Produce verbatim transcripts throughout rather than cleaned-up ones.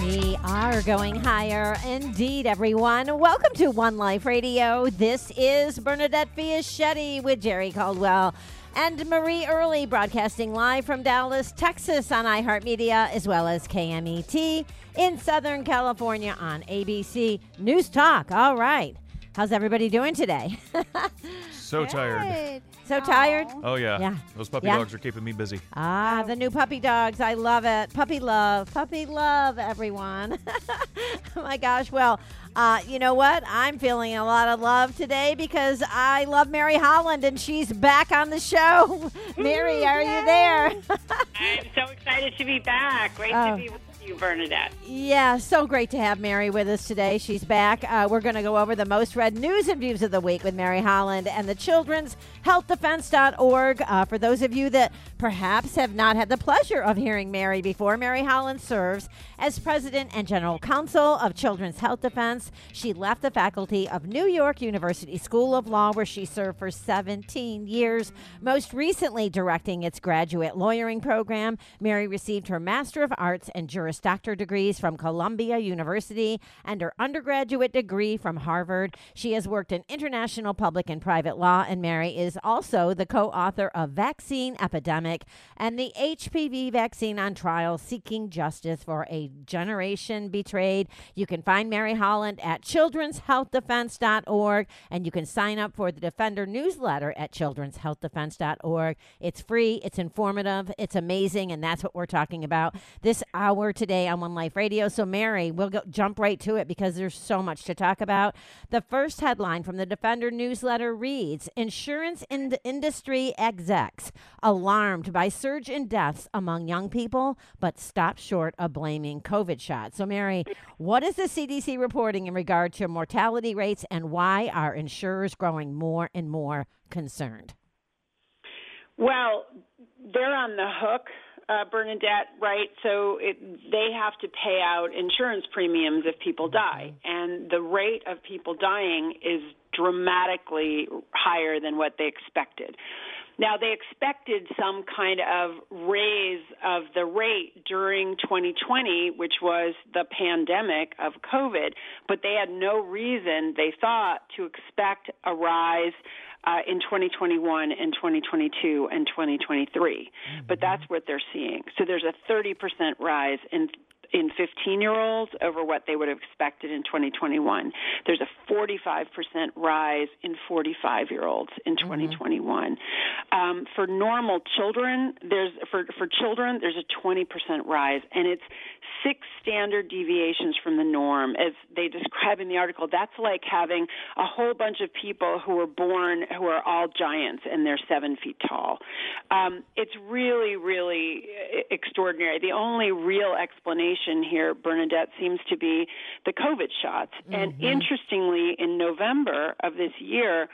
We are going higher indeed, everyone. Welcome to One Life Radio. This is Bernadette Fiaschetti with Jerry Caldwell and Marie Early, broadcasting live from Dallas, Texas on iHeartMedia, as well as K M E T in Southern California on A B C News Talk. All right. How's everybody doing today? So tired. So Aww. tired? Oh, yeah. yeah. Those puppy yeah. dogs are keeping me busy. Ah, the new puppy dogs. I love it. Puppy love. Puppy love, everyone. Oh, my gosh. Well, uh, you know what? I'm feeling a lot of love today because I love Mary Holland, and she's back on the show. Mary, are Yay. you there? I'm so excited to be back. Great oh. to be with you, Bernadette. Yeah, so great to have Mary with us today. She's back. Uh, we're going to go over the most read news and views of the week with Mary Holland and the Children's Health Defense dot org. Uh, for those of you that perhaps have not had the pleasure of hearing Mary before, Mary Holland serves as president and general counsel of Children's Health Defense. She left the faculty of New York University School of Law, where she served for seventeen years, most recently directing its graduate lawyering program. Mary received her Master of Arts and Juris Doctor degrees from Columbia University and her undergraduate degree from Harvard. She has worked in international public and private law, and Mary is also the co-author of Vaccine Epidemic and the H P V Vaccine on Trial Seeking Justice for a Generation Betrayed. You can find Mary Holland at children's health defense dot org, and you can sign up for the Defender newsletter at children's health defense dot org. It's free, it's informative, it's amazing, and that's what we're talking about this hour today. Today on One Life Radio. So, Mary, we'll go jump right to it because there's so much to talk about. The first headline from the Defender newsletter reads, Insurance in- Industry Execs Alarmed by Surge in Deaths Among Young People, but Stop Short of Blaming COVID Shots. So, Mary, what is the C D C reporting in regard to mortality rates, and why are insurers growing more and more concerned? Well, they're on the hook. Uh, Bernadette, right? So it, they have to pay out insurance premiums if people die. And the rate of people dying is dramatically higher than what they expected. Now, they expected some kind of raise of the rate during twenty twenty, which was the pandemic of COVID, but they had no reason, they thought, to expect a rise Uh, in twenty twenty-one and twenty twenty-two and twenty twenty-three. Mm-hmm. But that's what they're seeing. So there's a thirty percent rise in in fifteen-year-olds over what they would have expected in twenty twenty-one. There's a forty-five percent rise in forty-five-year-olds in twenty twenty-one. Mm-hmm. Um, for normal children, there's for, for children, there's a twenty percent rise, and it's six standard deviations from the norm. As they describe in the article, that's like having a whole bunch of people who were born who are all giants and they're seven feet tall. Um, it's really, really extraordinary. The only real explanation here, Bernadette, seems to be the COVID shots. Mm-hmm. And interestingly, in November of this year,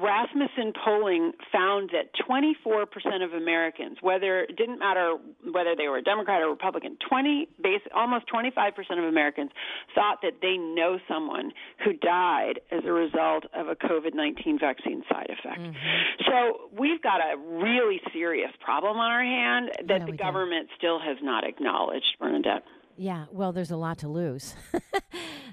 Rasmussen polling found that twenty-four percent of Americans, whether it didn't matter whether they were a Democrat or Republican, twenty, base, almost twenty-five percent of Americans thought that they know someone who died as a result of a COVID nineteen vaccine side effect. Mm-hmm. So we've got a really serious problem on our hand that yeah, the government do. still has not acknowledged, Bernadette. Yeah, well, there's a lot to lose.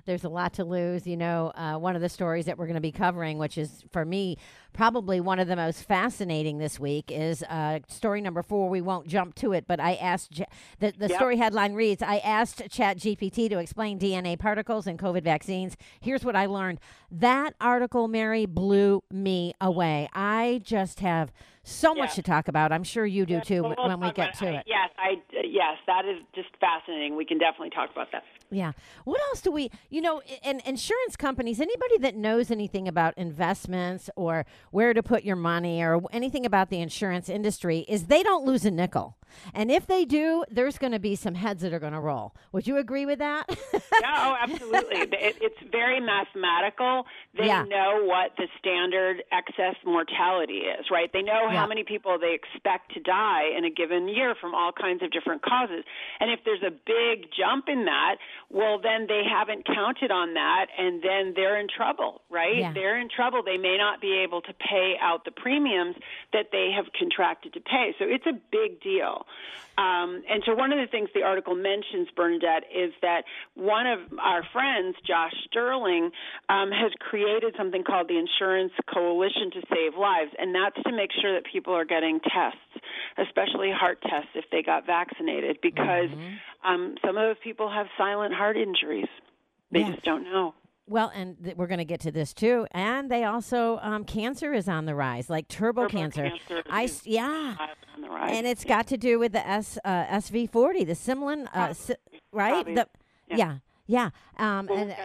There's a lot to lose. You know, uh, one of the stories that we're going to be covering, which is, for me, probably one of the most fascinating this week, is uh, story number four. We won't jump to it, but I asked, J- the, the yep. story headline reads, I asked ChatGPT to explain D N A particles in COVID vaccines. Here's what I learned. That article, Mary, blew me away. I just have so yes. much to talk about. I'm sure you do, yes, too, we'll when we get to it. I, yes, I, uh, yes, that is just fascinating. We can definitely talk about that. Yeah. What else do we, you know, in, in insurance companies, anybody that knows anything about investments or where to put your money or anything about the insurance industry is they don't lose a nickel. And if they do, there's going to be some heads that are going to roll. Would you agree with that? Yeah, oh, absolutely. It, it's very mathematical. They yeah. know what the standard excess mortality is, right? They know yeah. how many people they expect to die in a given year from all kinds of different causes. And if there's a big jump in that, well, then they haven't counted on that, and then they're in trouble, right? Yeah. They're in trouble. They may not be able to pay out the premiums that they have contracted to pay. So it's a big deal. Um, and so one of the things the article mentions, Bernadette, is that one of our friends, Josh Sterling, um, has created something called the Insurance Coalition to Save Lives, and that's to make sure that people are getting tests, especially heart tests if they got vaccinated, because mm-hmm. um, some of those people have silent heart injuries. They yeah. just don't know. Well, and th- we're going to get to this, too. And they also, um, cancer is on the rise, like turbo, turbo cancer. cancer I, yeah. On the rise. And it's yeah. got to do with the S, uh, S V forty, the Simian, uh, si- right? The, yeah. yeah. Yeah. Um, we'll and,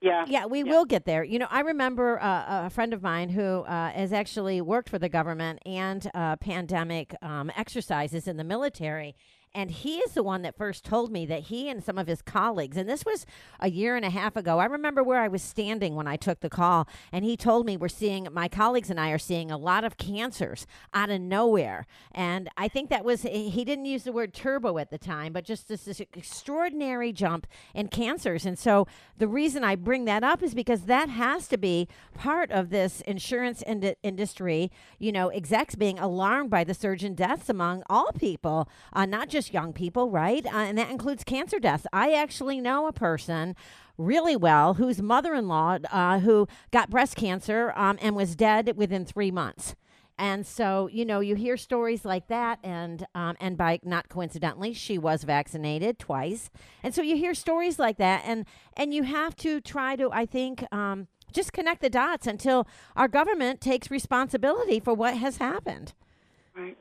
yeah. Yeah, we yeah. will get there. You know, I remember uh, a friend of mine who uh, has actually worked for the government and uh, pandemic um, exercises in the military. And he is the one that first told me that he and some of his colleagues, and this was a year and a half ago. I remember where I was standing when I took the call, and he told me we're seeing, my colleagues and I are seeing a lot of cancers out of nowhere. And I think that was, he didn't use the word turbo at the time, but just this, this extraordinary jump in cancers. And so the reason I bring that up is because that has to be part of this insurance ind- industry, you know, execs being alarmed by the surge in deaths among all people, uh, not just Just young people, right? Uh, and that includes cancer deaths. I actually know a person really well whose mother-in-law uh, who got breast cancer um, and was dead within three months. And so, you know, you hear stories like that, and um, and by not coincidentally, she was vaccinated twice. And so you hear stories like that, and and you have to try to, I think, um, just connect the dots until our government takes responsibility for what has happened. Right.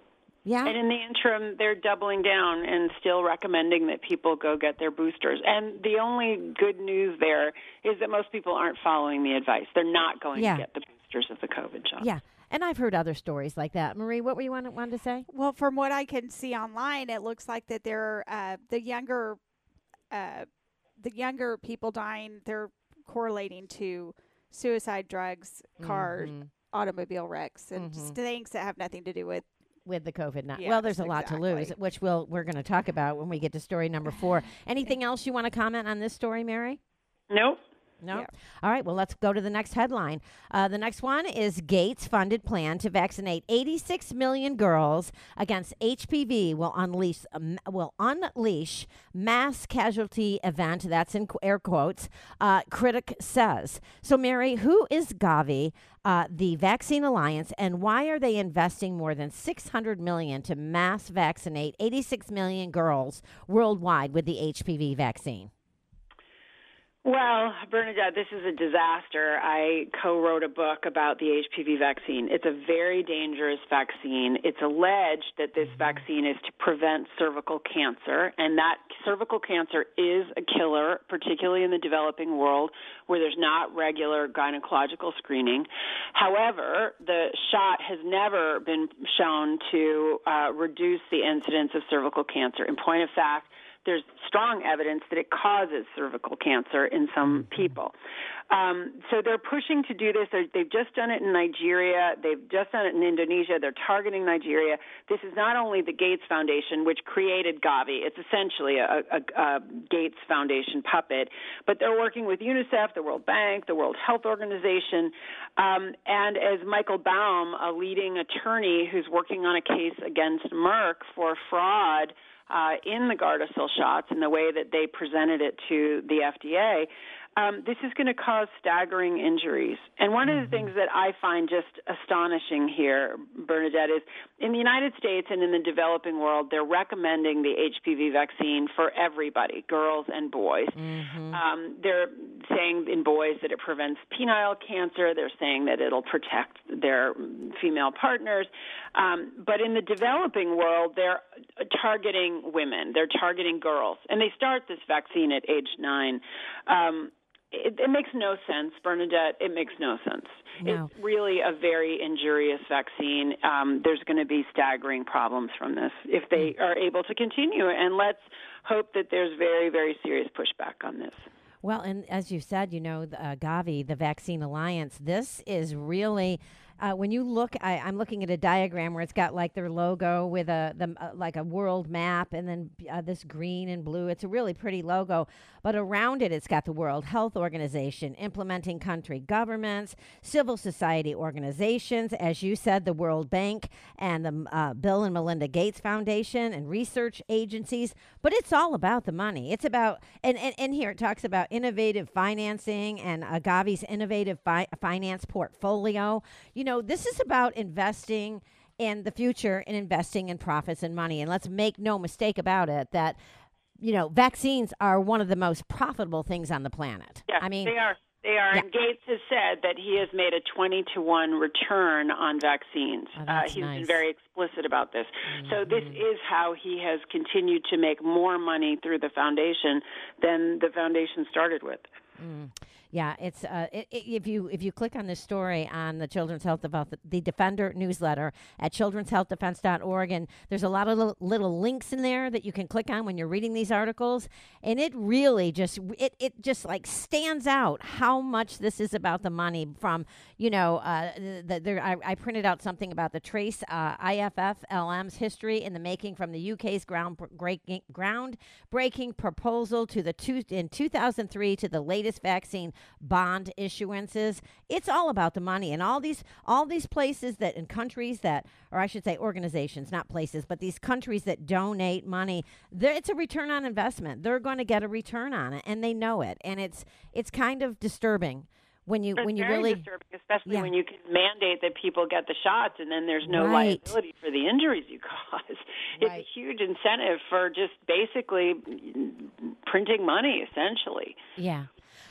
Yeah. And in the interim, they're doubling down and still recommending that people go get their boosters. And the only good news there is that most people aren't following the advice. They're not going yeah. to get the boosters of the COVID shot. Yeah. And I've heard other stories like that. Marie, what were you wanted, wanted to say? Well, from what I can see online, it looks like that they're uh, the younger uh, the younger people dying, they're correlating to suicide, drugs, cars, mm-hmm. automobile wrecks, and mm-hmm. just things that have nothing to do with With the COVID, not yes, well. There's a exactly. lot to lose, which we'll we're going to talk about when we get to story number four. Anything else you want to comment on this story, Mary? Nope. No? Yeah. All right. Well, let's go to the next headline. Uh, the next one is Gates-funded plan to vaccinate eighty-six million girls against H P V will unleash um, will unleash mass casualty event. That's in air quotes. Uh, critic says. So, Mary, who is Gavi, uh, the Vaccine Alliance, and why are they investing more than six hundred million dollars to mass vaccinate eighty-six million girls worldwide with the H P V vaccine? Well, Bernadette, this is a disaster. I co-wrote a book about the H P V vaccine. It's a very dangerous vaccine. It's alleged that this vaccine is to prevent cervical cancer, and that cervical cancer is a killer, particularly in the developing world where there's not regular gynecological screening. However, the shot has never been shown to uh, reduce the incidence of cervical cancer. In point of fact, there's strong evidence that it causes cervical cancer in some people. Um, so they're pushing to do this. They're, they've just done it in Nigeria. They've just done it in Indonesia. They're targeting Nigeria. This is not only the Gates Foundation, which created Gavi. It's essentially a, a, a Gates Foundation puppet. But they're working with UNICEF, the World Bank, the World Health Organization. Um, and as Michael Baum, a leading attorney who's working on a case against Merck for fraud, Uh, in the Gardasil shots and the way that they presented it to the F D A, um, this is going to cause staggering injuries. And one of the things that I find just astonishing here, Bernadette, is in the United States and in the developing world, they're recommending the H P V vaccine for everybody, girls and boys. Mm-hmm. Um, they're saying in boys that it prevents penile cancer. They're saying that it'll protect their female partners. Um, but in the developing world, they're targeting women. They're targeting girls. And they start this vaccine at age nine. Um, It, it makes no sense, Bernadette. It makes no sense. No. It's really a very injurious vaccine. Um, there's going to be staggering problems from this if they are able to continue. And let's hope that there's very, very serious pushback on this. Well, and as you said, you know, uh, Gavi, the Vaccine Alliance, this is really... Uh, when you look, I, I'm looking at a diagram where it's got like their logo with a the, uh, like a world map and then uh, this green and blue. It's a really pretty logo. But around it, it's got the World Health Organization, implementing country governments, civil society organizations, as you said, the World Bank and the uh, Bill and Melinda Gates Foundation and research agencies. But it's all about the money. It's about, and in and, and here it talks about innovative financing and uh, Gavi's innovative fi- finance portfolio. You know, this is about investing in the future and investing in profits and money. And let's make no mistake about it that, you know, vaccines are one of the most profitable things on the planet. Yeah, I mean, they are. They are. Yeah. And Gates has said that he has made a twenty to one return on vaccines. Oh, uh, he's nice. been very explicit about this. Mm-hmm. So this is how he has continued to make more money through the foundation than the foundation started with. Mm. Yeah, it's uh, it, it, if you if you click on this story on the Children's Health about the, the Defender newsletter at children's health defense dot org, and there's a lot of little, little links in there that you can click on when you're reading these articles, and it really just it, it just like stands out how much this is about the money. From you know, uh, the, the, I, I printed out something about the Trace uh, I F F L M's history in the making, from the U K's ground breaking groundbreaking proposal to the two in two thousand three to the latest vaccine bond issuances. It's all about the money, and all these all these places that in countries that, or I should say organizations, not places, but these countries that donate money, it's a return on investment. They're going to get a return on it, and they know it. And it's it's kind of disturbing when you it's when you really disturbing, especially yeah. when you can mandate that people get the shots, and then there's no right. liability for the injuries you cause. It's right. a huge incentive for just basically printing money, essentially. Yeah.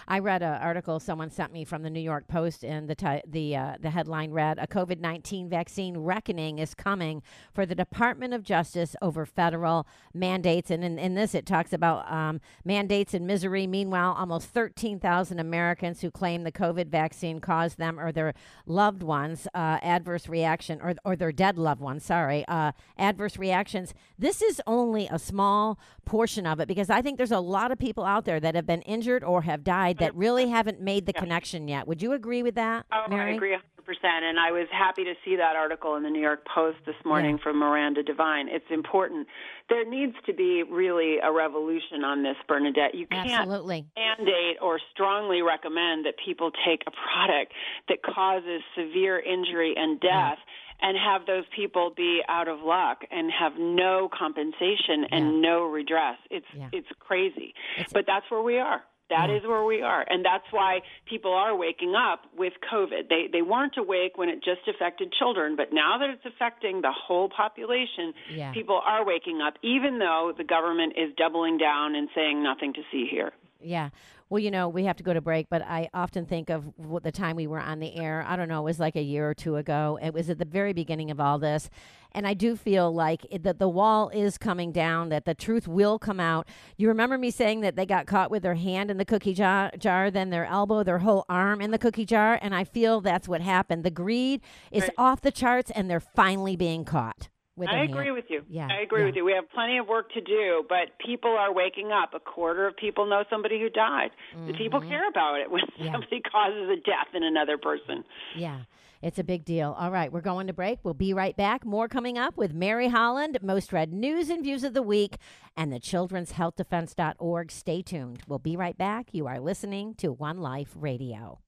I read an article someone sent me from the New York Post, and the t- the uh, the headline read, "A COVID nineteen vaccine reckoning is coming for the Department of Justice over federal mandates." And in, in this, it talks about um, mandates and misery. Meanwhile, almost thirteen thousand Americans who claim the COVID vaccine caused them or their loved ones uh, adverse reaction, or or their dead loved ones, sorry, uh, adverse reactions. This is only a small portion of it, because I think there's a lot of people out there that have been injured or have died that really haven't made the yeah. connection yet. Would you agree with that, oh, Mary? I agree one hundred percent. And I was happy to see that article in the New York Post this morning yeah. from Miranda Devine. It's important. There needs to be really a revolution on this, Bernadette. You can't Absolutely. mandate or strongly recommend that people take a product that causes severe injury and death yeah. and have those people be out of luck and have no compensation and yeah. no redress. It's, yeah. it's crazy. It's, but that's where we are. That yeah. is where we are, and that's why people are waking up with COVID. They they weren't awake when it just affected children, but now that it's affecting the whole population, yeah. people are waking up, even though the government is doubling down and saying nothing to see here. Yeah. Well, you know, we have to go to break, but I often think of the time we were on the air. I don't know, it was like a year or two ago. It was at the very beginning of all this. And I do feel like it, that the wall is coming down, that the truth will come out. You remember me saying that they got caught with their hand in the cookie jar, jar then their elbow, their whole arm in the cookie jar. And I feel that's what happened. The greed is right. off the charts, and they're finally being caught. I agree hand. with you. Yeah, I agree yeah. with you. We have plenty of work to do, but people are waking up. A quarter of people know somebody who died. Mm-hmm. The people care about it when yeah. somebody causes a death in another person. Yeah, it's a big deal. All right, we're going to break. We'll be right back. More coming up with Mary Holland, most read news and views of the week, and the children's health defense dot org. Stay tuned. We'll be right back. You are listening to One Life Radio.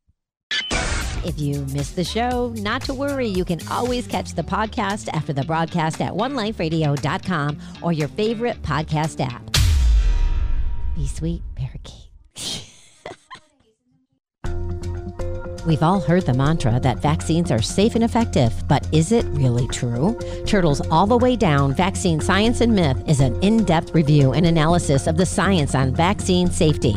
If you missed the show, not to worry. You can always catch the podcast after the broadcast at one life radio dot com or your favorite podcast app. Be sweet, parakeet. We've all heard the mantra that vaccines are safe and effective, but is it really true? Turtles All the Way Down, Vaccine Science and Myth is an in-depth review and analysis of the science on vaccine safety.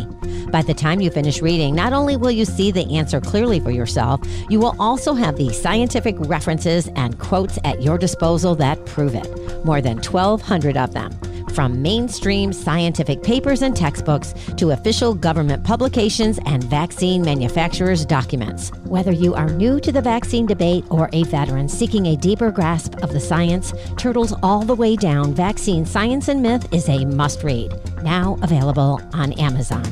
By the time you finish reading, not only will you see the answer clearly for yourself, you will also have the scientific references and quotes at your disposal that prove it. More than twelve hundred of them. from mainstream scientific papers and textbooks to official government publications and vaccine manufacturers' documents. Whether you are new to the vaccine debate or a veteran seeking a deeper grasp of the science, Turtles All the Way Down, Vaccine Science and Myth is a must-read. Now available on Amazon.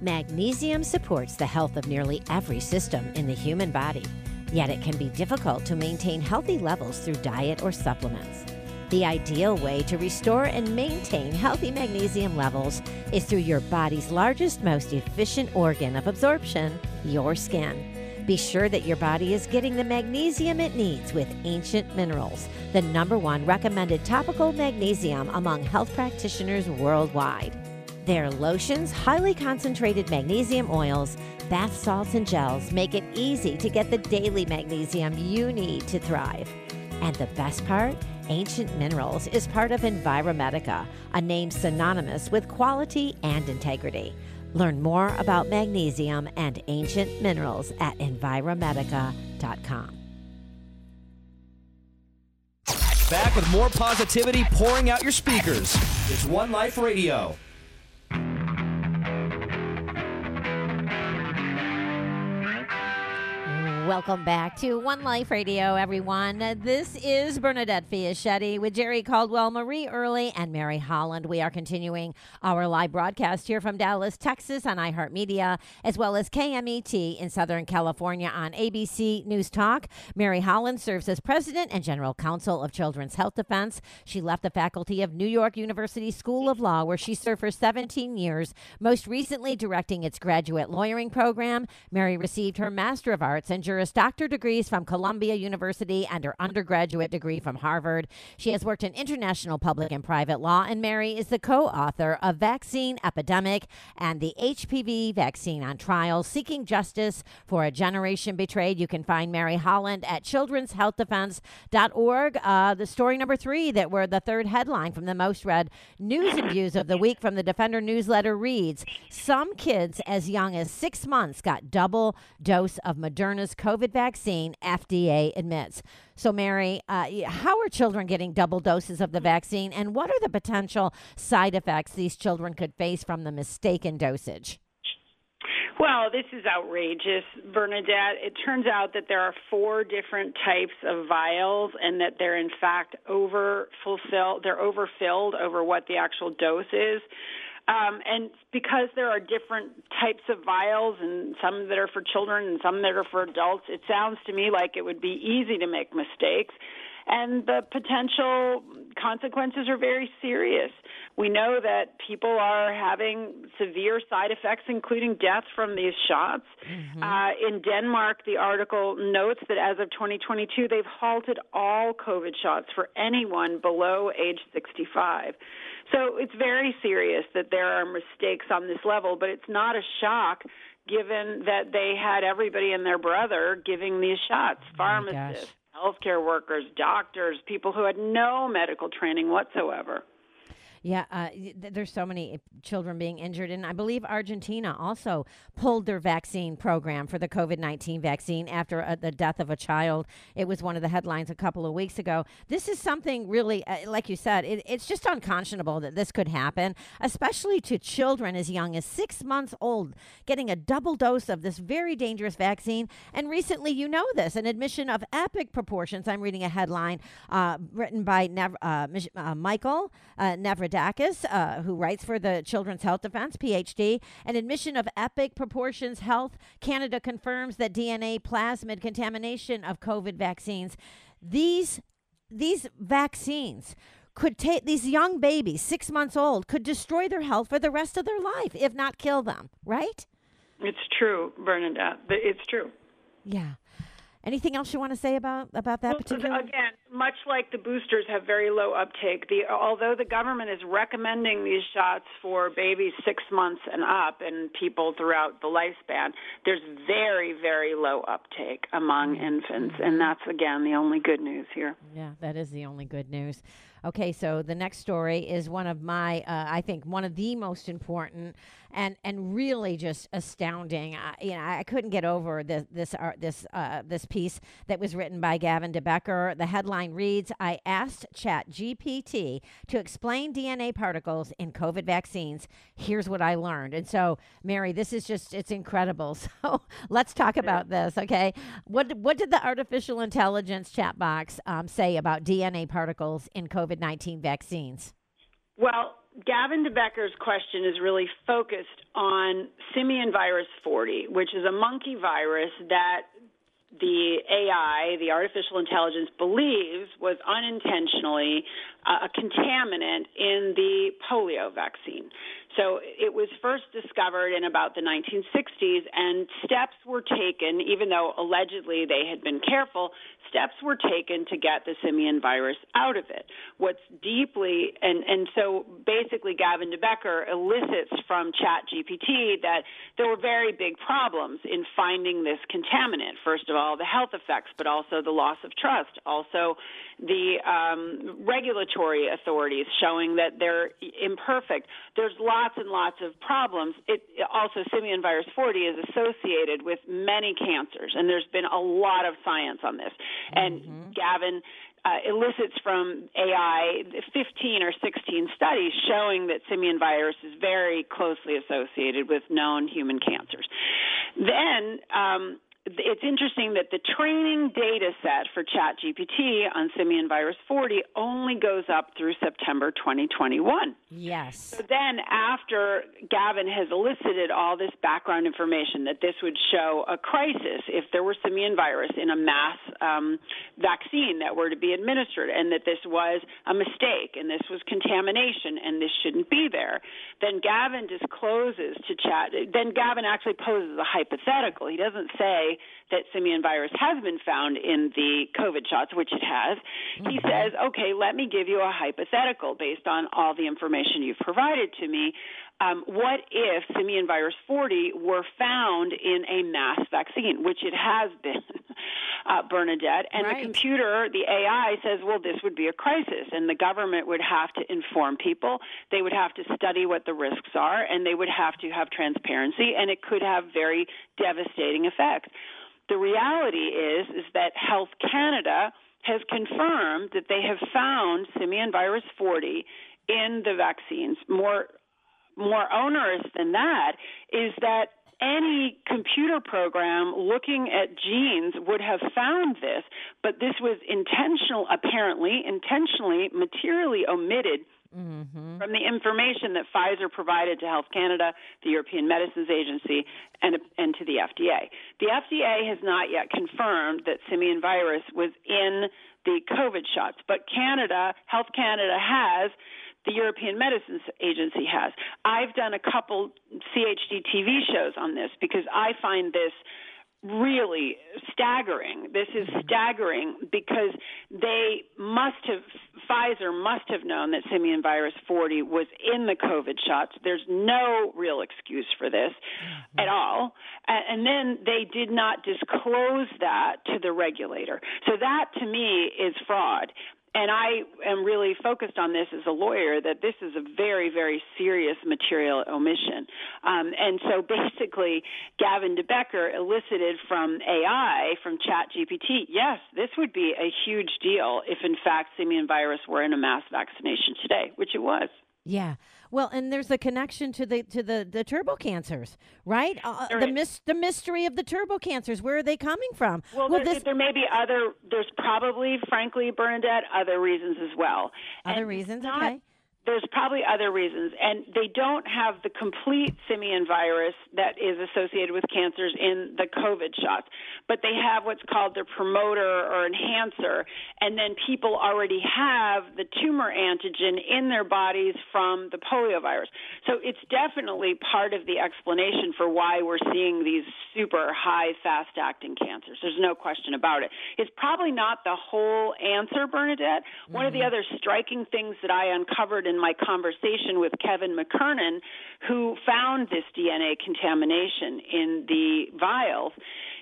Magnesium supports the health of nearly every system in the human body, yet it can be difficult to maintain healthy levels through diet or supplements. The ideal way to restore and maintain healthy magnesium levels is through your body's largest, most efficient organ of absorption, your skin. Be sure that your body is getting the magnesium it needs with Ancient Minerals, the number one recommended topical magnesium among health practitioners worldwide. Their lotions, highly concentrated magnesium oils, bath salts, and gels make it easy to get the daily magnesium you need to thrive. And the best part? Ancient Minerals is part of Enviromedica, a name synonymous with quality and integrity. Learn more about magnesium and Ancient Minerals at Enviromedica dot com. Back with more positivity pouring out your speakers. It's One Life Radio. Welcome back to One Life Radio, everyone. This is Bernadette Fiaschetti with Jerry Caldwell, Marie Early, and Mary Holland. We are continuing our live broadcast here from Dallas, Texas on iHeartMedia, as well as K M E T in Southern California on A B C News Talk. Mary Holland serves as president and general counsel of Children's Health Defense. She left the faculty of New York University School of Law, where she served for seventeen years, most recently directing its graduate lawyering program. Mary received her Master of Arts and Juris Doctor degrees from Columbia University and her undergraduate degree from Harvard. She has worked in international public and private law, and Mary is the co-author of Vaccine Epidemic and the H P V Vaccine on Trial Seeking Justice for a Generation Betrayed. You can find Mary Holland at children's health defense dot org. Uh, the story number three that were the third headline from the most read news and views of the week from the Defender newsletter reads, some kids as young as six months got double dose of Moderna's COVID COVID vaccine, F D A admits. So, Mary, uh, how are children getting double doses of the vaccine, and what are the potential side effects these children could face from the mistaken dosage? Well, this is outrageous, Bernadette. It turns out that there are four different types of vials, and that they're in fact over fulfilled. They're overfilled over what the actual dose is. Um, and because there are different types of vials, and some that are for children and some that are for adults, it sounds to me like it would be easy to make mistakes. And the potential consequences are very serious. We know that people are having severe side effects, including death from these shots. Mm-hmm. Uh, in Denmark, the article notes that as of twenty twenty-two, they've halted all COVID shots for anyone below age sixty-five. So it's very serious that there are mistakes on this level, but it's not a shock given that they had everybody and their brother giving these shots, pharmacists, oh healthcare workers, doctors, people who had no medical training whatsoever. Yeah, uh, there's so many children being injured. And I believe Argentina also pulled their vaccine program for the covid nineteen vaccine after a, the death of a child. It was one of the headlines a couple of weeks ago. This is something really, uh, like you said, it, it's just unconscionable that this could happen, especially to children as young as six months old, getting a double dose of this very dangerous vaccine. And recently, you know this, an admission of epic proportions. I'm reading a headline uh, written by Nev- uh, uh, Michael uh, Never. Dakis, uh, who writes for the Children's Health Defense, P H D, an admission of epic proportions. Health Canada confirms that D N A plasmid contamination of COVID vaccines. These these vaccines could take these young babies, six months old, could destroy their health for the rest of their life, if not kill them. Right? It's true, Bernadette. It's true. Yeah. Anything else you want to say about, about that particular? Again, much like the boosters have very low uptake, the, although the government is recommending these shots for babies six months and up and people throughout the lifespan, there's very, very low uptake among infants. And that's, again, the only good news here. Yeah, that is the only good news. Okay, so the next story is one of my, uh, I think, one of the most important and and really just astounding. I, you know, I couldn't get over this this uh, this uh, this piece that was written by Gavin De Becker. The headline reads: "I asked ChatGPT to explain D N A particles in COVID vaccines. Here's what I learned." And so, Mary, this is just it's incredible. So let's talk about this. Okay, what what did the artificial intelligence chat box um, say about D N A particles in COVID nineteen vaccines? Well, Gavin De Becker's question is really focused on Simian virus forty, which is a monkey virus that the A I, the artificial intelligence, believes was unintentionally uh, a contaminant in the polio vaccine. So it was first discovered in about the nineteen sixties, and steps were taken, even though allegedly they had been careful, steps were taken to get the simian virus out of it. What's deeply, and, and so basically Gavin De Becker elicits from ChatGPT that there were very big problems in finding this contaminant. First of all, the health effects, but also the loss of trust, also the um, regulatory authorities showing that they're imperfect. There's lots Lots and lots of problems. It, also, simian virus forty is associated with many cancers, and there's been a lot of science on this. And mm-hmm. Gavin uh, elicits from A I fifteen or sixteen studies showing that simian virus is very closely associated with known human cancers. Then um, it's interesting that the training data set for ChatGPT on simian virus forty only goes up through September twenty twenty-one. Yes. So then after Gavin has elicited all this background information that this would show a crisis if there were simian virus in a mass um, vaccine that were to be administered, and that this was a mistake and this was contamination and this shouldn't be there, then Gavin discloses to Chat, then Gavin actually poses a hypothetical. He doesn't say that simian virus has been found in the COVID shots, which it has. He says, okay, let me give you a hypothetical based on all the information you've provided to me. Um, what if simian virus forty were found in a mass vaccine, which it has been, uh, Bernadette? And right. The computer, the A I, says, well, this would be a crisis, and the government would have to inform people. They would have to study what the risks are, and they would have to have transparency, and it could have very devastating effects. The reality is, is that Health Canada has confirmed that they have found simian virus forty in the vaccines. More More onerous than that is that any computer program looking at genes would have found this, but this was intentional, apparently, intentionally, materially omitted mm-hmm. from the information that Pfizer provided to Health Canada, the European Medicines Agency, and, and to the F D A. The F D A has not yet confirmed that simian virus was in the COVID shots, but Canada, Health Canada has. The European Medicines Agency has. I've done a couple C H D T V shows on this because I find this really staggering. This is staggering because they must have, Pfizer must have known that simian virus forty was in the COVID shots. There's no real excuse for this at all. And then they did not disclose that to the regulator. So that to me is fraud. And I am really focused on this as a lawyer, that this is a very, very serious material omission. Um, and so basically, Gavin De Becker elicited from A I, from ChatGPT, yes, this would be a huge deal if, in fact, simian virus were in a mass vaccination today, which it was. Yeah. Well, and there's a connection to the to the, the turbo cancers, right? Uh, the mis- the mystery of the turbo cancers. Where are they coming from? Well, well there, this- there may be other. There's probably, frankly, Bernadette, other reasons as well. Other and reasons, not, okay. There's probably other reasons, and they don't have the complete simian virus that is associated with cancers in the COVID shots, but they have what's called the promoter or enhancer, and then people already have the tumor antigen in their bodies from the poliovirus. So it's definitely part of the explanation for why we're seeing these super high fast-acting cancers. There's no question about it. It's probably not the whole answer, Bernadette. Mm-hmm. One of the other striking things that I uncovered in my conversation with Kevin McKernan, who found this D N A contamination in the vials,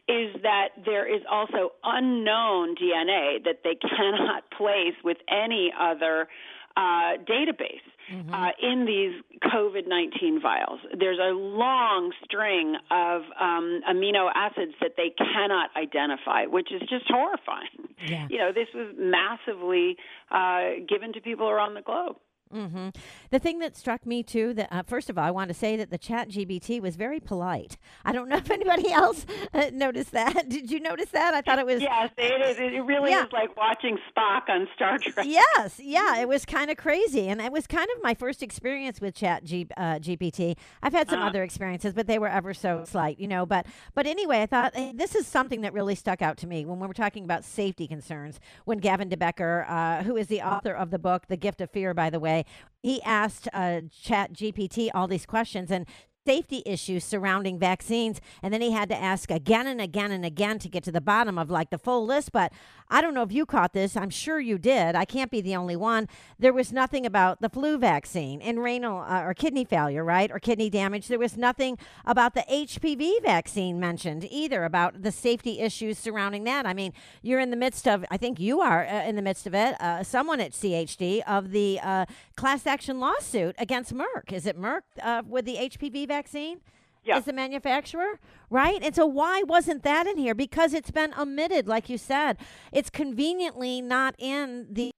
is that there is also unknown D N A that they cannot place with any other uh, database mm-hmm. uh, in these COVID nineteen vials. There's a long string of um, amino acids that they cannot identify, which is just horrifying. Yeah. You know, this was massively uh, given to people around the globe. Mm-hmm. The thing that struck me, too, that uh, first of all, I want to say that the ChatGPT was very polite. I don't know if anybody else uh, noticed that. Did you notice that? I thought it was. Yes, it is. It really yeah. is like watching Spock on Star Trek. Yes. Yeah, it was kind of crazy. And it was kind of my first experience with ChatGPT. I've had some uh-huh. other experiences, but they were ever so slight, you know. But but anyway, I thought hey, this is something that really stuck out to me when we were talking about safety concerns. When Gavin De Becker, uh, who is the author of the book, The Gift of Fear, by the way, he asked uh, ChatGPT all these questions and safety issues surrounding vaccines, and then he had to ask again and again and again to get to the bottom of like the full list. But I don't know if you caught this. I'm sure you did. I can't be the only one. There was nothing about the flu vaccine and renal uh, or kidney failure, right, or kidney damage. There was nothing about the H P V vaccine mentioned either, about the safety issues surrounding that. I mean, you're in the midst of, I think you are uh, in the midst of it, uh, someone at C H D, of the uh, class action lawsuit against Merck. Is it Merck uh, with the H P V vaccine? vaccine yeah. as the manufacturer, right? And so why wasn't that in here? Because it's been omitted, like you said. It's conveniently not in the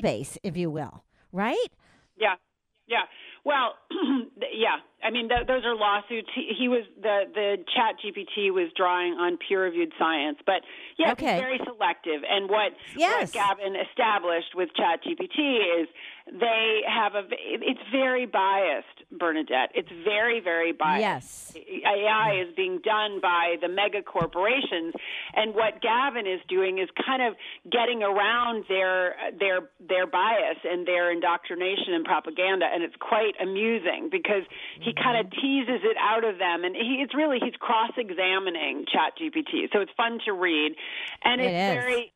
base, if you will, right? Yeah, yeah. Well, yeah. I mean, th- those are lawsuits. He, he was the the ChatGPT was drawing on peer-reviewed science, but yeah, okay. It's very selective. And what, yes. what Gavin established with ChatGPT is they have a. It's very biased, Bernadette. It's very, very biased. Yes, A I is being done by the mega corporations, and what Gavin is doing is kind of getting around their their their bias and their indoctrination and propaganda, and it's quite amusing because he kind of teases it out of them, and he, it's really he's cross-examining ChatGPT, so it's fun to read, and it's it very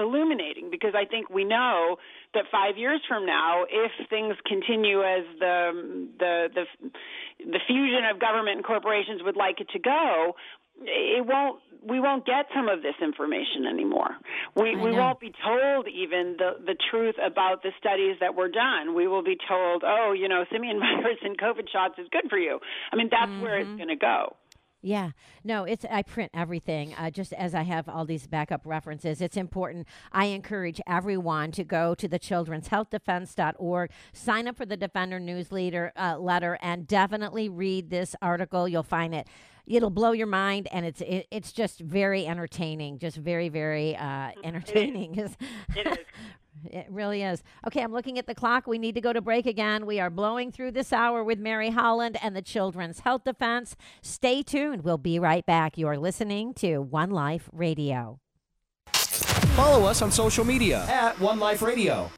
illuminating because I think we know that five years from now, if things continue as the the the, the fusion of government and corporations would like it to go, it won't. We won't get some of this information anymore. We we won't be told even the, the truth about the studies that were done. We will be told, oh, you know, simian virus and COVID shots is good for you. I mean, that's mm-hmm. where it's going to go. Yeah. No, it's I print everything uh, just as I have all these backup references. It's important. I encourage everyone to go to the Children's Health Defense dot org, sign up for the Defender newsletter, uh, letter, and definitely read this article. You'll find it. It'll blow your mind, and it's it, it's just very entertaining, just very, very uh, entertaining. It is. It is. It really is. Okay, I'm looking at the clock. We need to go to break again. We are blowing through this hour with Mary Holland and the Children's Health Defense. Stay tuned. We'll be right back. You're listening to One Life Radio. Follow us on social media at One Life Radio.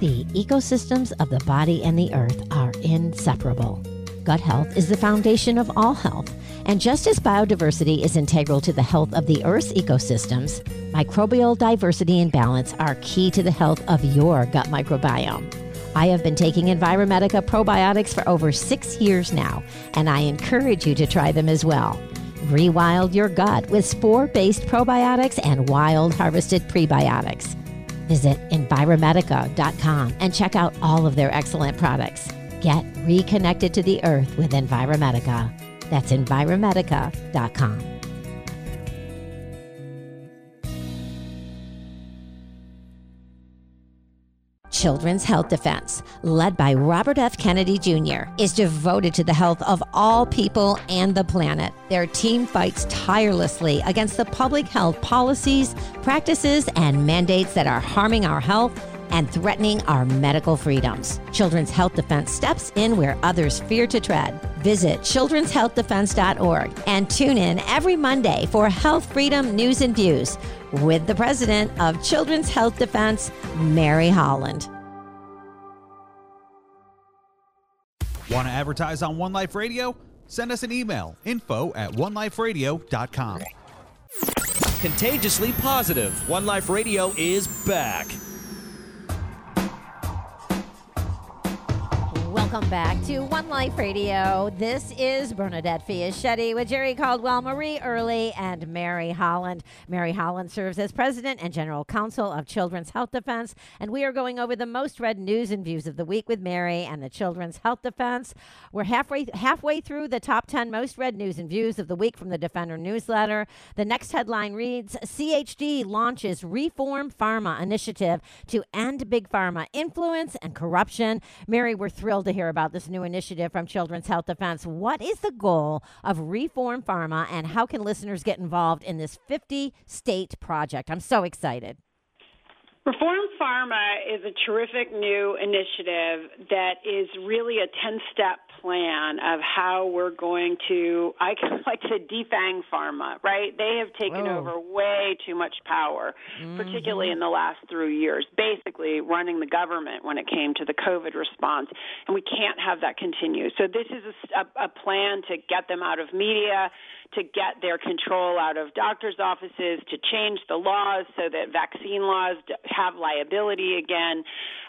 The ecosystems of the body and the earth are inseparable. Gut health is the foundation of all health. And just as biodiversity is integral to the health of the Earth's ecosystems, microbial diversity and balance are key to the health of your gut microbiome. I have been taking Enviromedica probiotics for over six years now, and I encourage you to try them as well. Rewild your gut with spore-based probiotics and wild-harvested prebiotics. Visit Enviromedica dot com and check out all of their excellent products. Get reconnected to the earth with Enviromedica. That's Enviromedica dot com. Children's Health Defense, led by Robert F. Kennedy Junior, is devoted to the health of all people and the planet. Their team fights tirelessly against the public health policies, practices, and mandates that are harming our health and threatening our medical freedoms. Children's Health Defense steps in where others fear to tread. Visit children's health defense dot org and tune in every Monday for Health Freedom News and Views with the president of Children's Health Defense, Mary Holland. Want to advertise on One Life Radio? Send us an email, info at one life radio dot com. Contagiously positive. One Life Radio is back. Well, Welcome back to One Life Radio. This is Bernadette Fiaschetti with Jerry Caldwell, Marie Early, and Mary Holland. Mary Holland serves as president and general counsel of Children's Health Defense, and we are going over the most read news and views of the week with Mary and the Children's Health Defense. We're halfway halfway through the top ten most read news and views of the week from the Defender newsletter. The next headline reads, C H D launches Reform Pharma initiative to end big pharma influence and corruption. Mary, we're thrilled to hear about this new initiative from Children's Health Defense. What is the goal of Reform Pharma, and how can listeners get involved in this fifty-state project? I'm so excited. Reform Pharma is a terrific new initiative that is really a ten-step plan of how we're going to, I like to defang pharma, right? They have taken Whoa. over way too much power, mm-hmm. particularly in the last three years, basically running the government when it came to the COVID response, and we can't have that continue. So this is a, a plan to get them out of media, to get their control out of doctors' offices, to change the laws so that vaccine laws have liability again,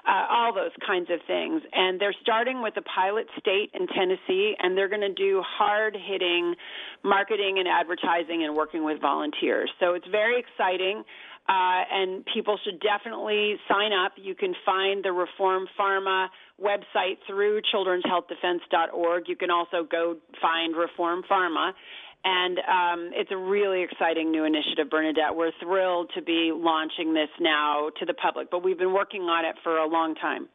uh, all those kinds of things. And they're starting with a pilot state in Tennessee, and they're going to do hard-hitting marketing and advertising and working with volunteers. So it's very exciting. Uh, and people should definitely sign up. You can find the Reform Pharma website through children's health defense dot org. You can also go find Reform Pharma. And um, it's a really exciting new initiative, Bernadette. We're thrilled to be launching this now to the public, but we've been working on it for a long time.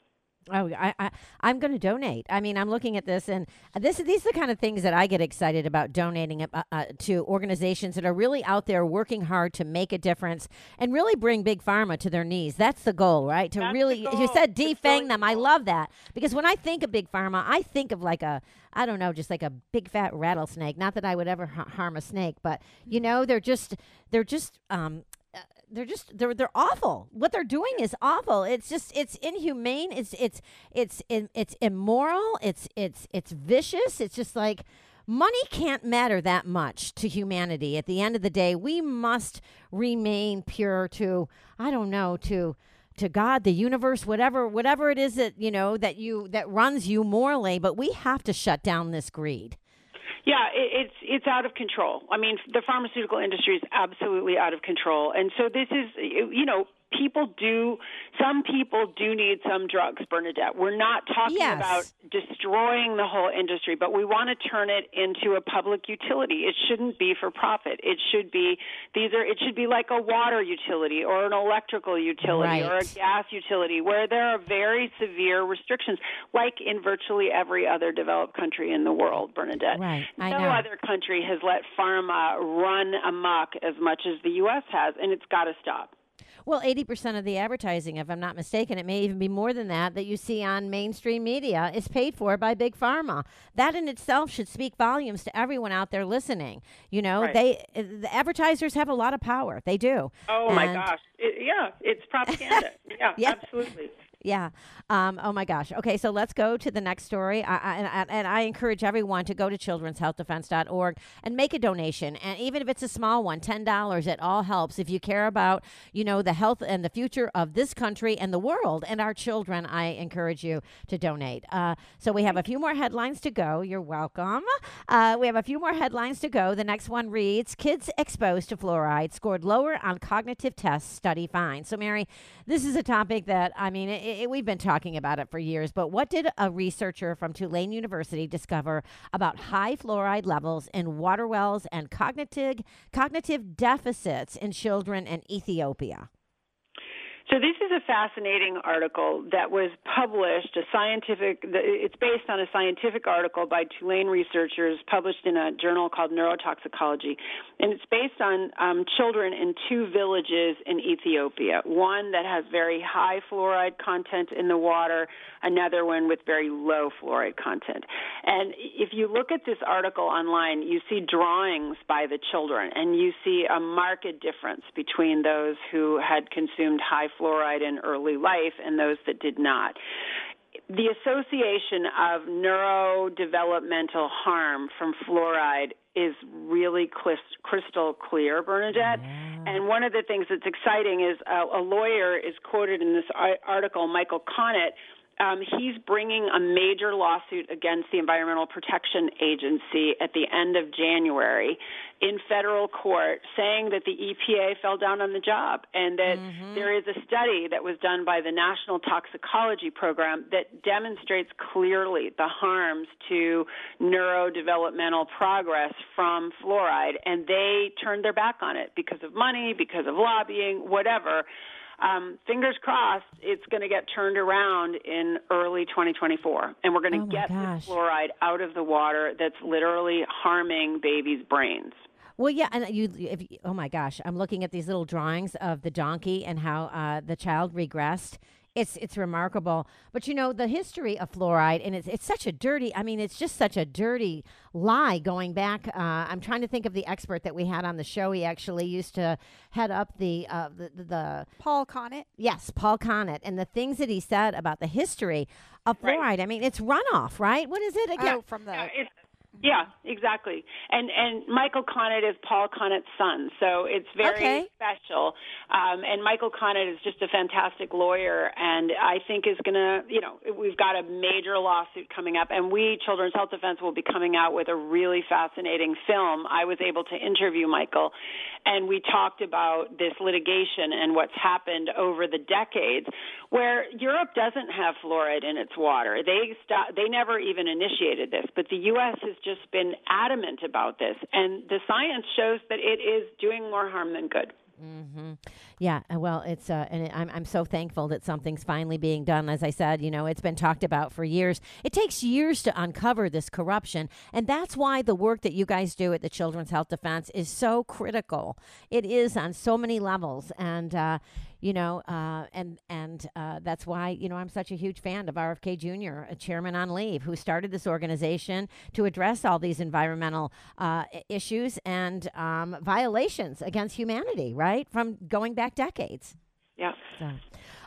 Oh, I, I, I'm going to donate. I mean, I'm looking at this, and this these are the kind of things that I get excited about, donating uh, uh, to organizations that are really out there working hard to make a difference and really bring big pharma to their knees. That's the goal, right? To That's really, you said defang them. I love that, because when I think of big pharma, I think of like a, I don't know, just like a big fat rattlesnake. Not that I would ever ha- harm a snake, but you know, they're just, they're just. Um, They're just they're they're awful. What they're doing is awful. It's just it's inhumane. It's it's it's it's immoral. It's it's it's vicious. It's just like, money can't matter that much to humanity. At the end of the day, we must remain pure to I don't know to to God, the universe, whatever whatever it is that you know that you that runs you morally. But we have to shut down this greed. Yeah, it's it's out of control. I mean, the pharmaceutical industry is absolutely out of control. And so this is, you know, people do, some people do need some drugs, Bernadette. We're not talking yes. about destroying the whole industry, but we want to turn it into a public utility. It shouldn't be for profit. It should be, these are, it should be like a water utility or an electrical utility right. or a gas utility, where there are very severe restrictions, like in virtually every other developed country in the world, Bernadette. Right. I no know. Other country has let pharma run amok as much as the U S has, and it's got to stop. Well, eighty percent of the advertising, if I'm not mistaken, it may even be more than that, that you see on mainstream media is paid for by Big Pharma. That in itself should speak volumes to everyone out there listening. You know, right. they the advertisers have a lot of power. They do. Oh, and my gosh. It, yeah, it's propaganda. yeah, yeah, absolutely. Yeah. Um, oh, my gosh. Okay, so let's go to the next story. I, I, and, and I encourage everyone to go to children's health defense dot org and make a donation. And even if it's a small one, ten dollars, it all helps. If you care about, you know, the health and the future of this country and the world and our children, I encourage you to donate. Uh, so we have a few more headlines to go. You're welcome. Uh, we have a few more headlines to go. The next one reads, kids exposed to fluoride scored lower on cognitive tests, study finds. So, Mary, this is a topic that, I mean, it, It, we've been talking about it for years, but what did a researcher from Tulane University discover about high fluoride levels in water wells and cognitive cognitive deficits in children in Ethiopia? So this is a fascinating article that was published, a scientific, it's based on a scientific article by Tulane researchers published in a journal called Neurotoxicology, and it's based on um, children in two villages in Ethiopia, one that has very high fluoride content in the water, another one with very low fluoride content. And if you look at this article online, you see drawings by the children, and you see a marked difference between those who had consumed high fluoride in early life and those that did not. The association of neurodevelopmental harm from fluoride is really crystal clear, Bernadette. Mm-hmm. And one of the things that's exciting is a, a lawyer is quoted in this article, Michael Connett, Um, he's bringing a major lawsuit against the Environmental Protection Agency at the end of January in federal court, saying that the E P A fell down on the job and that mm-hmm. there is a study that was done by the National Toxicology Program that demonstrates clearly the harms to neurodevelopmental progress from fluoride, and they turned their back on it because of money, because of lobbying, whatever. Um, fingers crossed, it's going to get turned around in early twenty twenty-four, and we're going to oh get gosh. the fluoride out of the water that's literally harming babies' brains. Well, yeah, and you, if you, oh my gosh, I'm looking at these little drawings of the donkey and how uh, the child regressed. It's it's remarkable. But, you know, the history of fluoride, and it's it's such a dirty, I mean, it's just such a dirty lie going back. Uh, I'm trying to think of the expert that we had on the show. He actually used to head up the, uh, the, the, the Paul Connett. Yes, Paul Connett. And the things that he said about the history of fluoride. Right. I mean, it's runoff, right? What is it again? Oh, from the... Uh, it's- Yeah, exactly. And and Michael Connett is Paul Connett's son, so it's very okay. special. Um, and Michael Connett is just a fantastic lawyer, and I think is going to, you know, we've got a major lawsuit coming up, and we, Children's Health Defense, will be coming out with a really fascinating film. I was able to interview Michael, and we talked about this litigation and what's happened over the decades, where Europe doesn't have fluoride in its water. They st- they never even initiated this, but the U S has just been adamant about this, and the science shows that it is doing more harm than good. Mm-hmm. Yeah, well, it's uh, and I'm I'm so thankful that something's finally being done. As I said, you know, it's been talked about for years. It takes years to uncover this corruption, and that's why the work that you guys do at the Children's Health Defense is so critical. It is on so many levels, and uh, you know, uh, and and uh, that's why, you know, I'm such a huge fan of R F K Junior, a chairman on leave, who started this organization to address all these environmental uh, issues and um, violations against humanity, right, from going back decades. Yeah. So,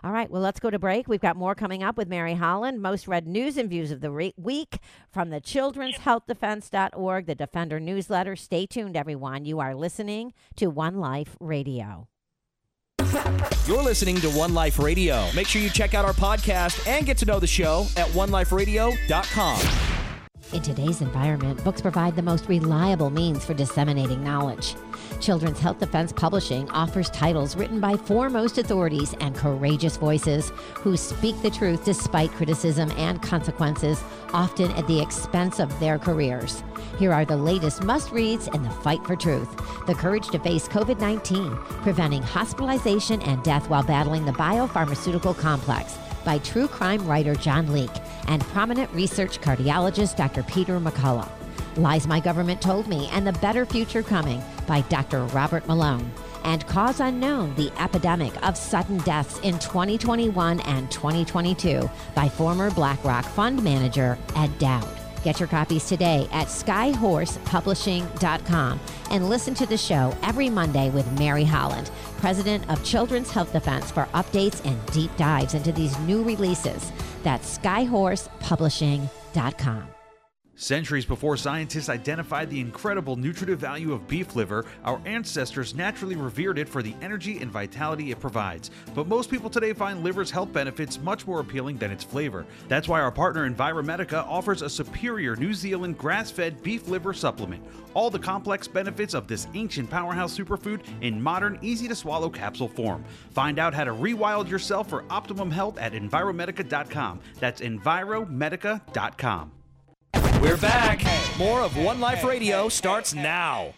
all right. Well, let's go to break. We've got more coming up with Mary Holland. Most read news and views of the re- week from the Children's Health Defense dot org, the Defender newsletter. Stay tuned, everyone. You are listening to One Life Radio. You're listening to One Life Radio. Make sure you check out our podcast and get to know the show at one life radio dot com. In today's environment, books provide the most reliable means for disseminating knowledge. Children's Health Defense Publishing offers titles written by foremost authorities and courageous voices who speak the truth despite criticism and consequences, often at the expense of their careers. Here are the latest must-reads in the fight for truth: The Courage to Face covid nineteen, Preventing Hospitalization and Death While Battling the Biopharmaceutical Complex, by true crime writer John Leake and prominent research cardiologist Doctor Peter McCullough. Lies My Government Told Me and the Better Future Coming, by Doctor Robert Malone. And Cause Unknown, The Epidemic of Sudden Deaths in twenty twenty-one and twenty twenty-two, by former BlackRock fund manager Ed Dowd. Get your copies today at sky horse publishing dot com and listen to the show every Monday with Mary Holland, president of Children's Health Defense, for updates and deep dives into these new releases. That's sky horse publishing dot com. Centuries before scientists identified the incredible nutritive value of beef liver, our ancestors naturally revered it for the energy and vitality it provides. But most people today find liver's health benefits much more appealing than its flavor. That's why our partner Enviromedica offers a superior New Zealand grass-fed beef liver supplement. All the complex benefits of this ancient powerhouse superfood in modern, easy-to-swallow capsule form. Find out how to rewild yourself for optimum health at enviromedica dot com. That's enviromedica dot com. We're back. More of One Life Radio starts now.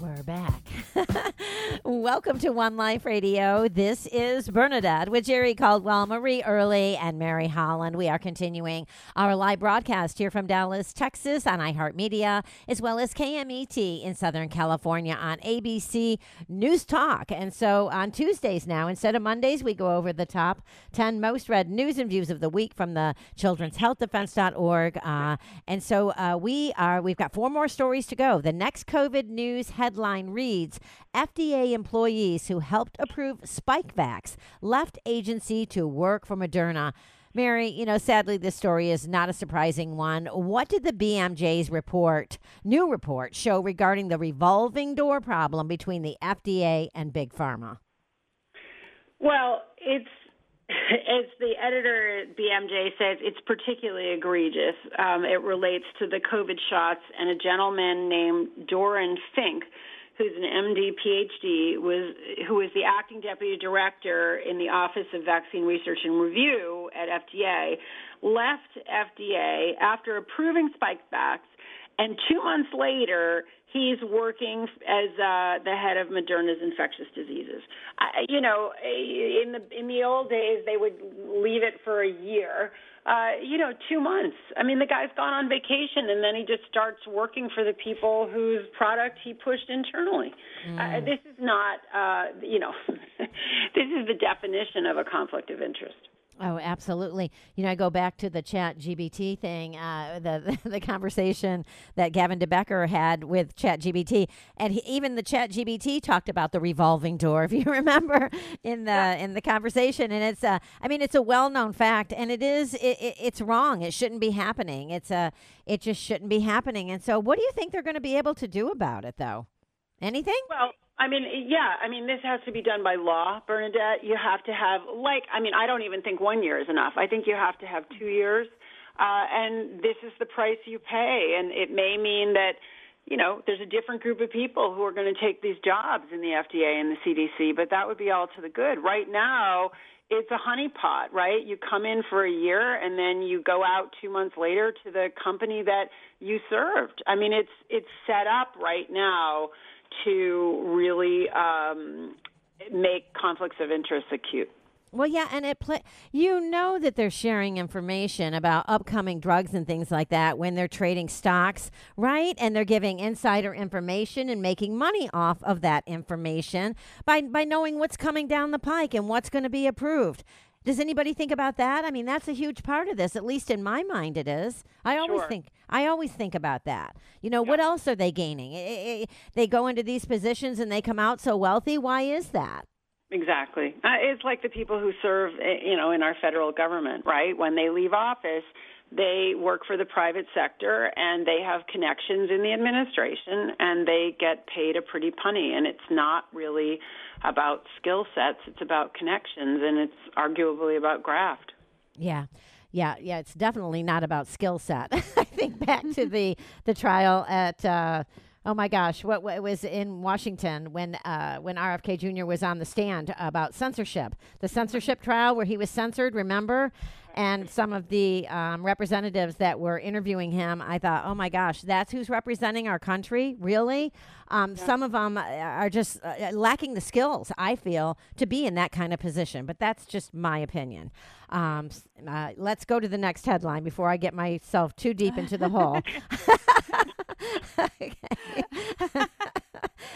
We're back. Welcome to One Life Radio. This is Bernadette with Jerry Caldwell, Marie Early, and Mary Holland. We are continuing our live broadcast here from Dallas, Texas on iHeartMedia, as well as K M E T in Southern California on A B C News Talk. And so on Tuesdays now, instead of Mondays, we go over the top ten most read news and views of the week from the Children's Health Defense dot org. Uh, and so uh, we are, we've got four more stories to go. The next COVID news headline reads, F D A employees who helped approve SpikeVax left agency to work for Moderna. Mary, you know, sadly, this story is not a surprising one. What did the B M J's report, new report, show regarding the revolving door problem between the F D A and Big Pharma? Well, it's As the editor at B M J says, it's particularly egregious. Um, it relates to the COVID shots, and a gentleman named Doran Fink, who's an M D, PhD, was who is the acting deputy director in the Office of Vaccine Research and Review at F D A, left F D A after approving Spikevax, and two months later, he's working as uh, the head of Moderna's infectious diseases. Uh, you know, in the in the old days, they would leave it for a year. Uh, you know, two months. I mean, the guy's gone on vacation, and then he just starts working for the people whose product he pushed internally. Mm. Uh, this is not, uh, you know, this is the definition of a conflict of interest. Oh, absolutely. You know, I go back to the ChatGPT thing, uh, the, the the conversation that Gavin De Becker had with ChatGPT. And he, even the ChatGPT talked about the revolving door, if you remember, in the yeah. in the conversation. And it's a, I mean, it's a well-known fact, and it is, it, it, it's wrong. It shouldn't be happening. It's a, it just shouldn't be happening. And so what do you think they're going to be able to do about it, though? Anything? Well, I mean, yeah, I mean, this has to be done by law, Bernadette. You have to have, like, I mean, I don't even think one year is enough. I think you have to have two years, uh, and this is the price you pay. And it may mean that, you know, there's a different group of people who are going to take these jobs in the F D A and the C D C, but that would be all to the good. Right now, it's a honeypot, right? You come in for a year, and then you go out two months later to the company that you served. I mean, it's it's set up right now to really um, make conflicts of interest acute. Well, yeah, and it pl- you know that they're sharing information about upcoming drugs and things like that when they're trading stocks, right? And they're giving insider information and making money off of that information by, by knowing what's coming down the pike and what's going to be approved. Does anybody think about that? I mean, that's a huge part of this. At least in my mind, it is. I always sure. think. I always think about that. You know, yeah. What else are they gaining? It, it, it, they go into these positions and they come out so wealthy. Why is that? Exactly. Uh, it's like the people who serve, you know, in our federal government, right? When they leave office, they work for the private sector and they have connections in the administration and they get paid a pretty penny. And it's not really about skill sets. It's about connections, and it's arguably about graft. Yeah. Yeah. Yeah. It's definitely not about skill set. I think back to the, the trial at, uh, oh, my gosh, what, what was in Washington when uh, when R F K Junior was on the stand about censorship, the censorship trial where he was censored, remember? And some of the um, representatives that were interviewing him, I thought, oh, my gosh, that's who's representing our country? Really? Um, yeah. Some of them are just uh, lacking the skills, I feel, to be in that kind of position. But that's just my opinion. Um, uh, let's go to the next headline before I get myself too deep into the hole. Okay.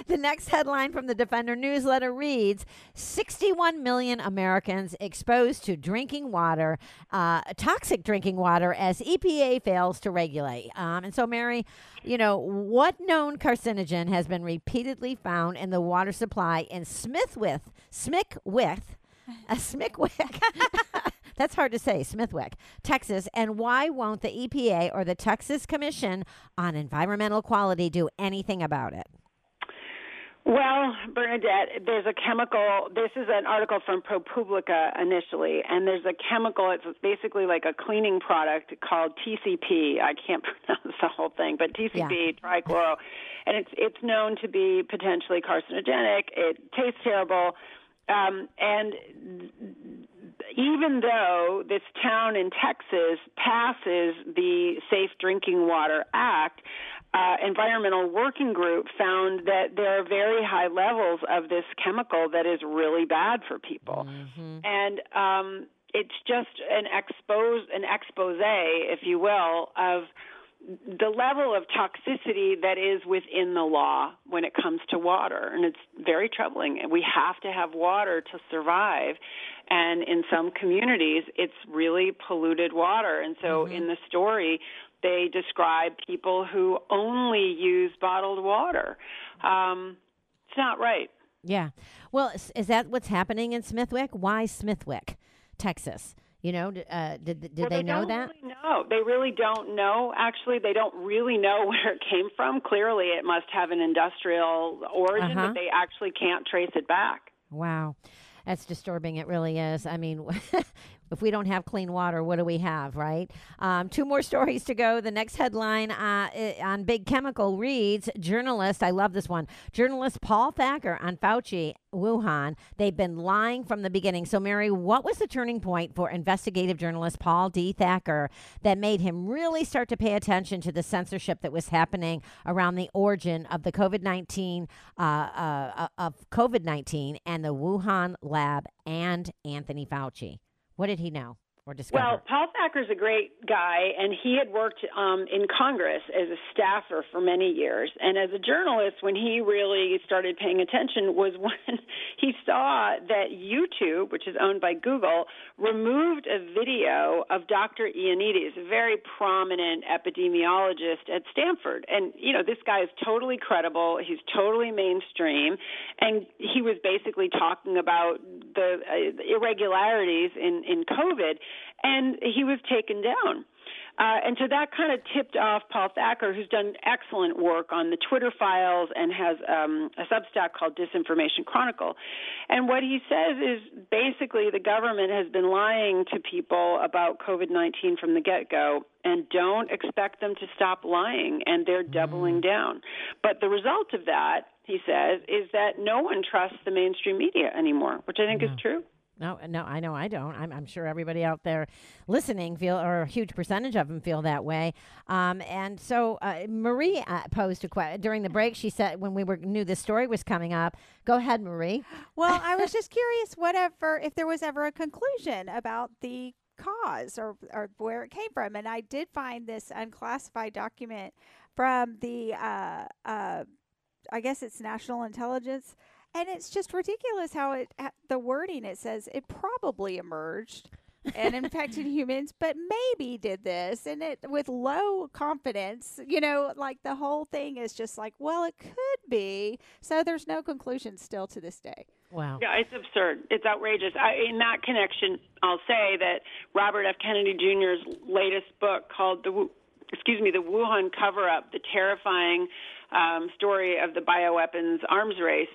The next headline from the Defender newsletter reads, sixty-one million Americans exposed to drinking water, uh, toxic drinking water, as E P A fails to regulate. Um, and so, Mary, you know, what known carcinogen has been repeatedly found in the water supply in Smithwick, Smithwick, a Smithwick, that's hard to say, Smithwick, Texas, and why won't the E P A or the Texas Commission on Environmental Quality do anything about it? Well, Bernadette, there's a chemical, this is an article from ProPublica initially, and there's a chemical, it's basically like a cleaning product called T C P. I can't pronounce the whole thing, but T C P, yeah. trichloro, and it's it's known to be potentially carcinogenic. It tastes terrible. Um, and even though this town in Texas passes the Safe Drinking Water Act, uh, Environmental Working Group found that there are very high levels of this chemical that is really bad for people. Mm-hmm. And um, it's just an expose, an expose, if you will, of the level of toxicity that is within the law when it comes to water, and it's very troubling. We have to have water to survive, and in some communities, it's really polluted water. And so mm-hmm. in the story, they describe people who only use bottled water. Um, it's not right. Yeah. Well, is, is that what's happening in Smithwick? Why Smithwick, Texas? You know, uh, did did well, they, they know don't that? Really know. They really don't know. Actually, they don't really know where it came from. Clearly, it must have an industrial origin, uh-huh. but they actually can't trace it back. Wow. That's disturbing. It really is. I mean, if we don't have clean water, what do we have, right? Um, two more stories to go. The next headline uh, on Big Chemical reads, journalist, I love this one, journalist Paul Thacker on Fauci, Wuhan. They've been lying from the beginning. So, Mary, what was the turning point for investigative journalist Paul D. Thacker that made him really start to pay attention to the censorship that was happening around the origin of the COVID nineteen, uh, uh, of COVID nineteen and the Wuhan lab and Anthony Fauci? What did he know or discover? Well, Paul Thacker's a great guy, and he had worked um, in Congress as a staffer for many years. And as a journalist, when he really started paying attention was when he saw that YouTube, which is owned by Google, removed a video of Doctor Ioannidis, a very prominent epidemiologist at Stanford. And, you know, this guy is totally credible. He's totally mainstream. And he was basically talking about the uh, irregularities in, in COVID, and he was taken down. Uh, and so that kind of tipped off Paul Thacker, who's done excellent work on the Twitter files and has um, a Substack called Disinformation Chronicle. And what he says is basically the government has been lying to people about COVID nineteen from the get-go, and don't expect them to stop lying, and they're doubling down. But the result of that, he says, is that no one trusts the mainstream media anymore, which I think yeah. is true. No, no, I know I don't. I'm, I'm sure everybody out there listening feel, or a huge percentage of them feel that way. Um, and so uh, Marie uh, posed a question during the break. She said when we were knew this story was coming up. Go ahead, Marie. Well, I was just curious, whatever, if there was ever a conclusion about the cause or or where it came from. And I did find this unclassified document from the, uh, uh, I guess it's National Intelligence. And it's just ridiculous how it, the wording, it says it probably emerged and infected humans, but maybe did this. And it with low confidence, you know, like the whole thing is just like, well, it could be. So there's no conclusion still to this day. Wow. Yeah, it's absurd. It's outrageous. I, in that connection, I'll say that Robert F. Kennedy Junior's latest book called the, excuse me, the Wuhan Cover-Up, the terrifying um, story of the bioweapons arms race,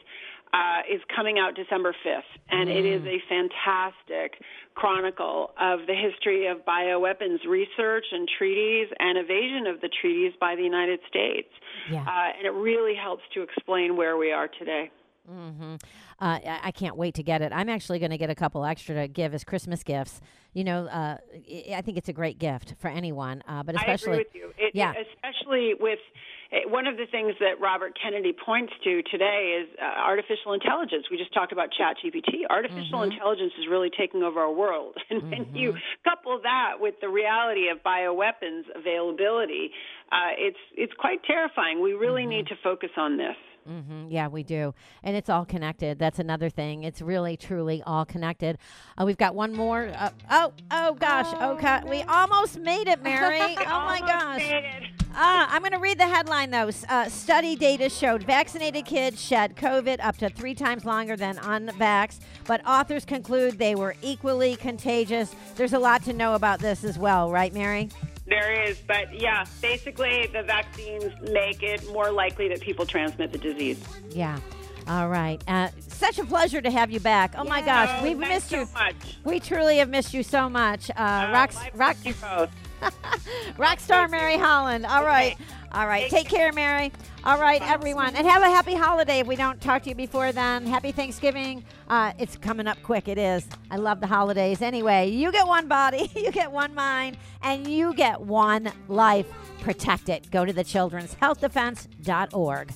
Uh, is coming out December fifth, and mm. it is a fantastic chronicle of the history of bioweapons research and treaties and evasion of the treaties by the United States. Yeah. Uh, and it really helps to explain where we are today. Mm-hmm. Uh, I can't wait to get it. I'm actually going to get a couple extra to give as Christmas gifts. You know, uh, I think it's a great gift for anyone, uh, but especially I agree with you. It, yeah. especially with it, one of the things that Robert Kennedy points to today is uh, artificial intelligence. We just talked about ChatGPT. Artificial mm-hmm. intelligence is really taking over our world, and mm-hmm. when you couple that with the reality of bioweapons availability, uh, it's it's quite terrifying. We really mm-hmm. need to focus on this. Mm-hmm. Yeah, we do. And it's all connected. That's another thing. It's really, truly all connected. Uh, we've got one more. Uh, oh, oh, gosh. Oh, okay. No. We almost made it, Mary. Oh, my gosh. Made it. Uh, I'm going to read the headline, though. Uh, study data showed vaccinated kids shed COVID up to three times longer than unvaxxed, but authors conclude they were equally contagious. There's a lot to know about this as well, right, Mary? There is, but yeah, basically the vaccines make it more likely that people transmit the disease. Yeah. All right. Uh, such a pleasure to have you back. Oh, yeah. my gosh. We've Thanks missed you. So much. We truly have missed you so much. Uh, uh, rock, rock, you both. rock star Mary Holland. All right. Okay. All right. Take, Take care, Mary. All right, everyone. And have a happy holiday if we don't talk to you before then. Happy Thanksgiving. Uh, it's coming up quick. It is. I love the holidays. Anyway, you get one body, you get one mind, and you get one life. Protect it. Go to the children's health defense dot org.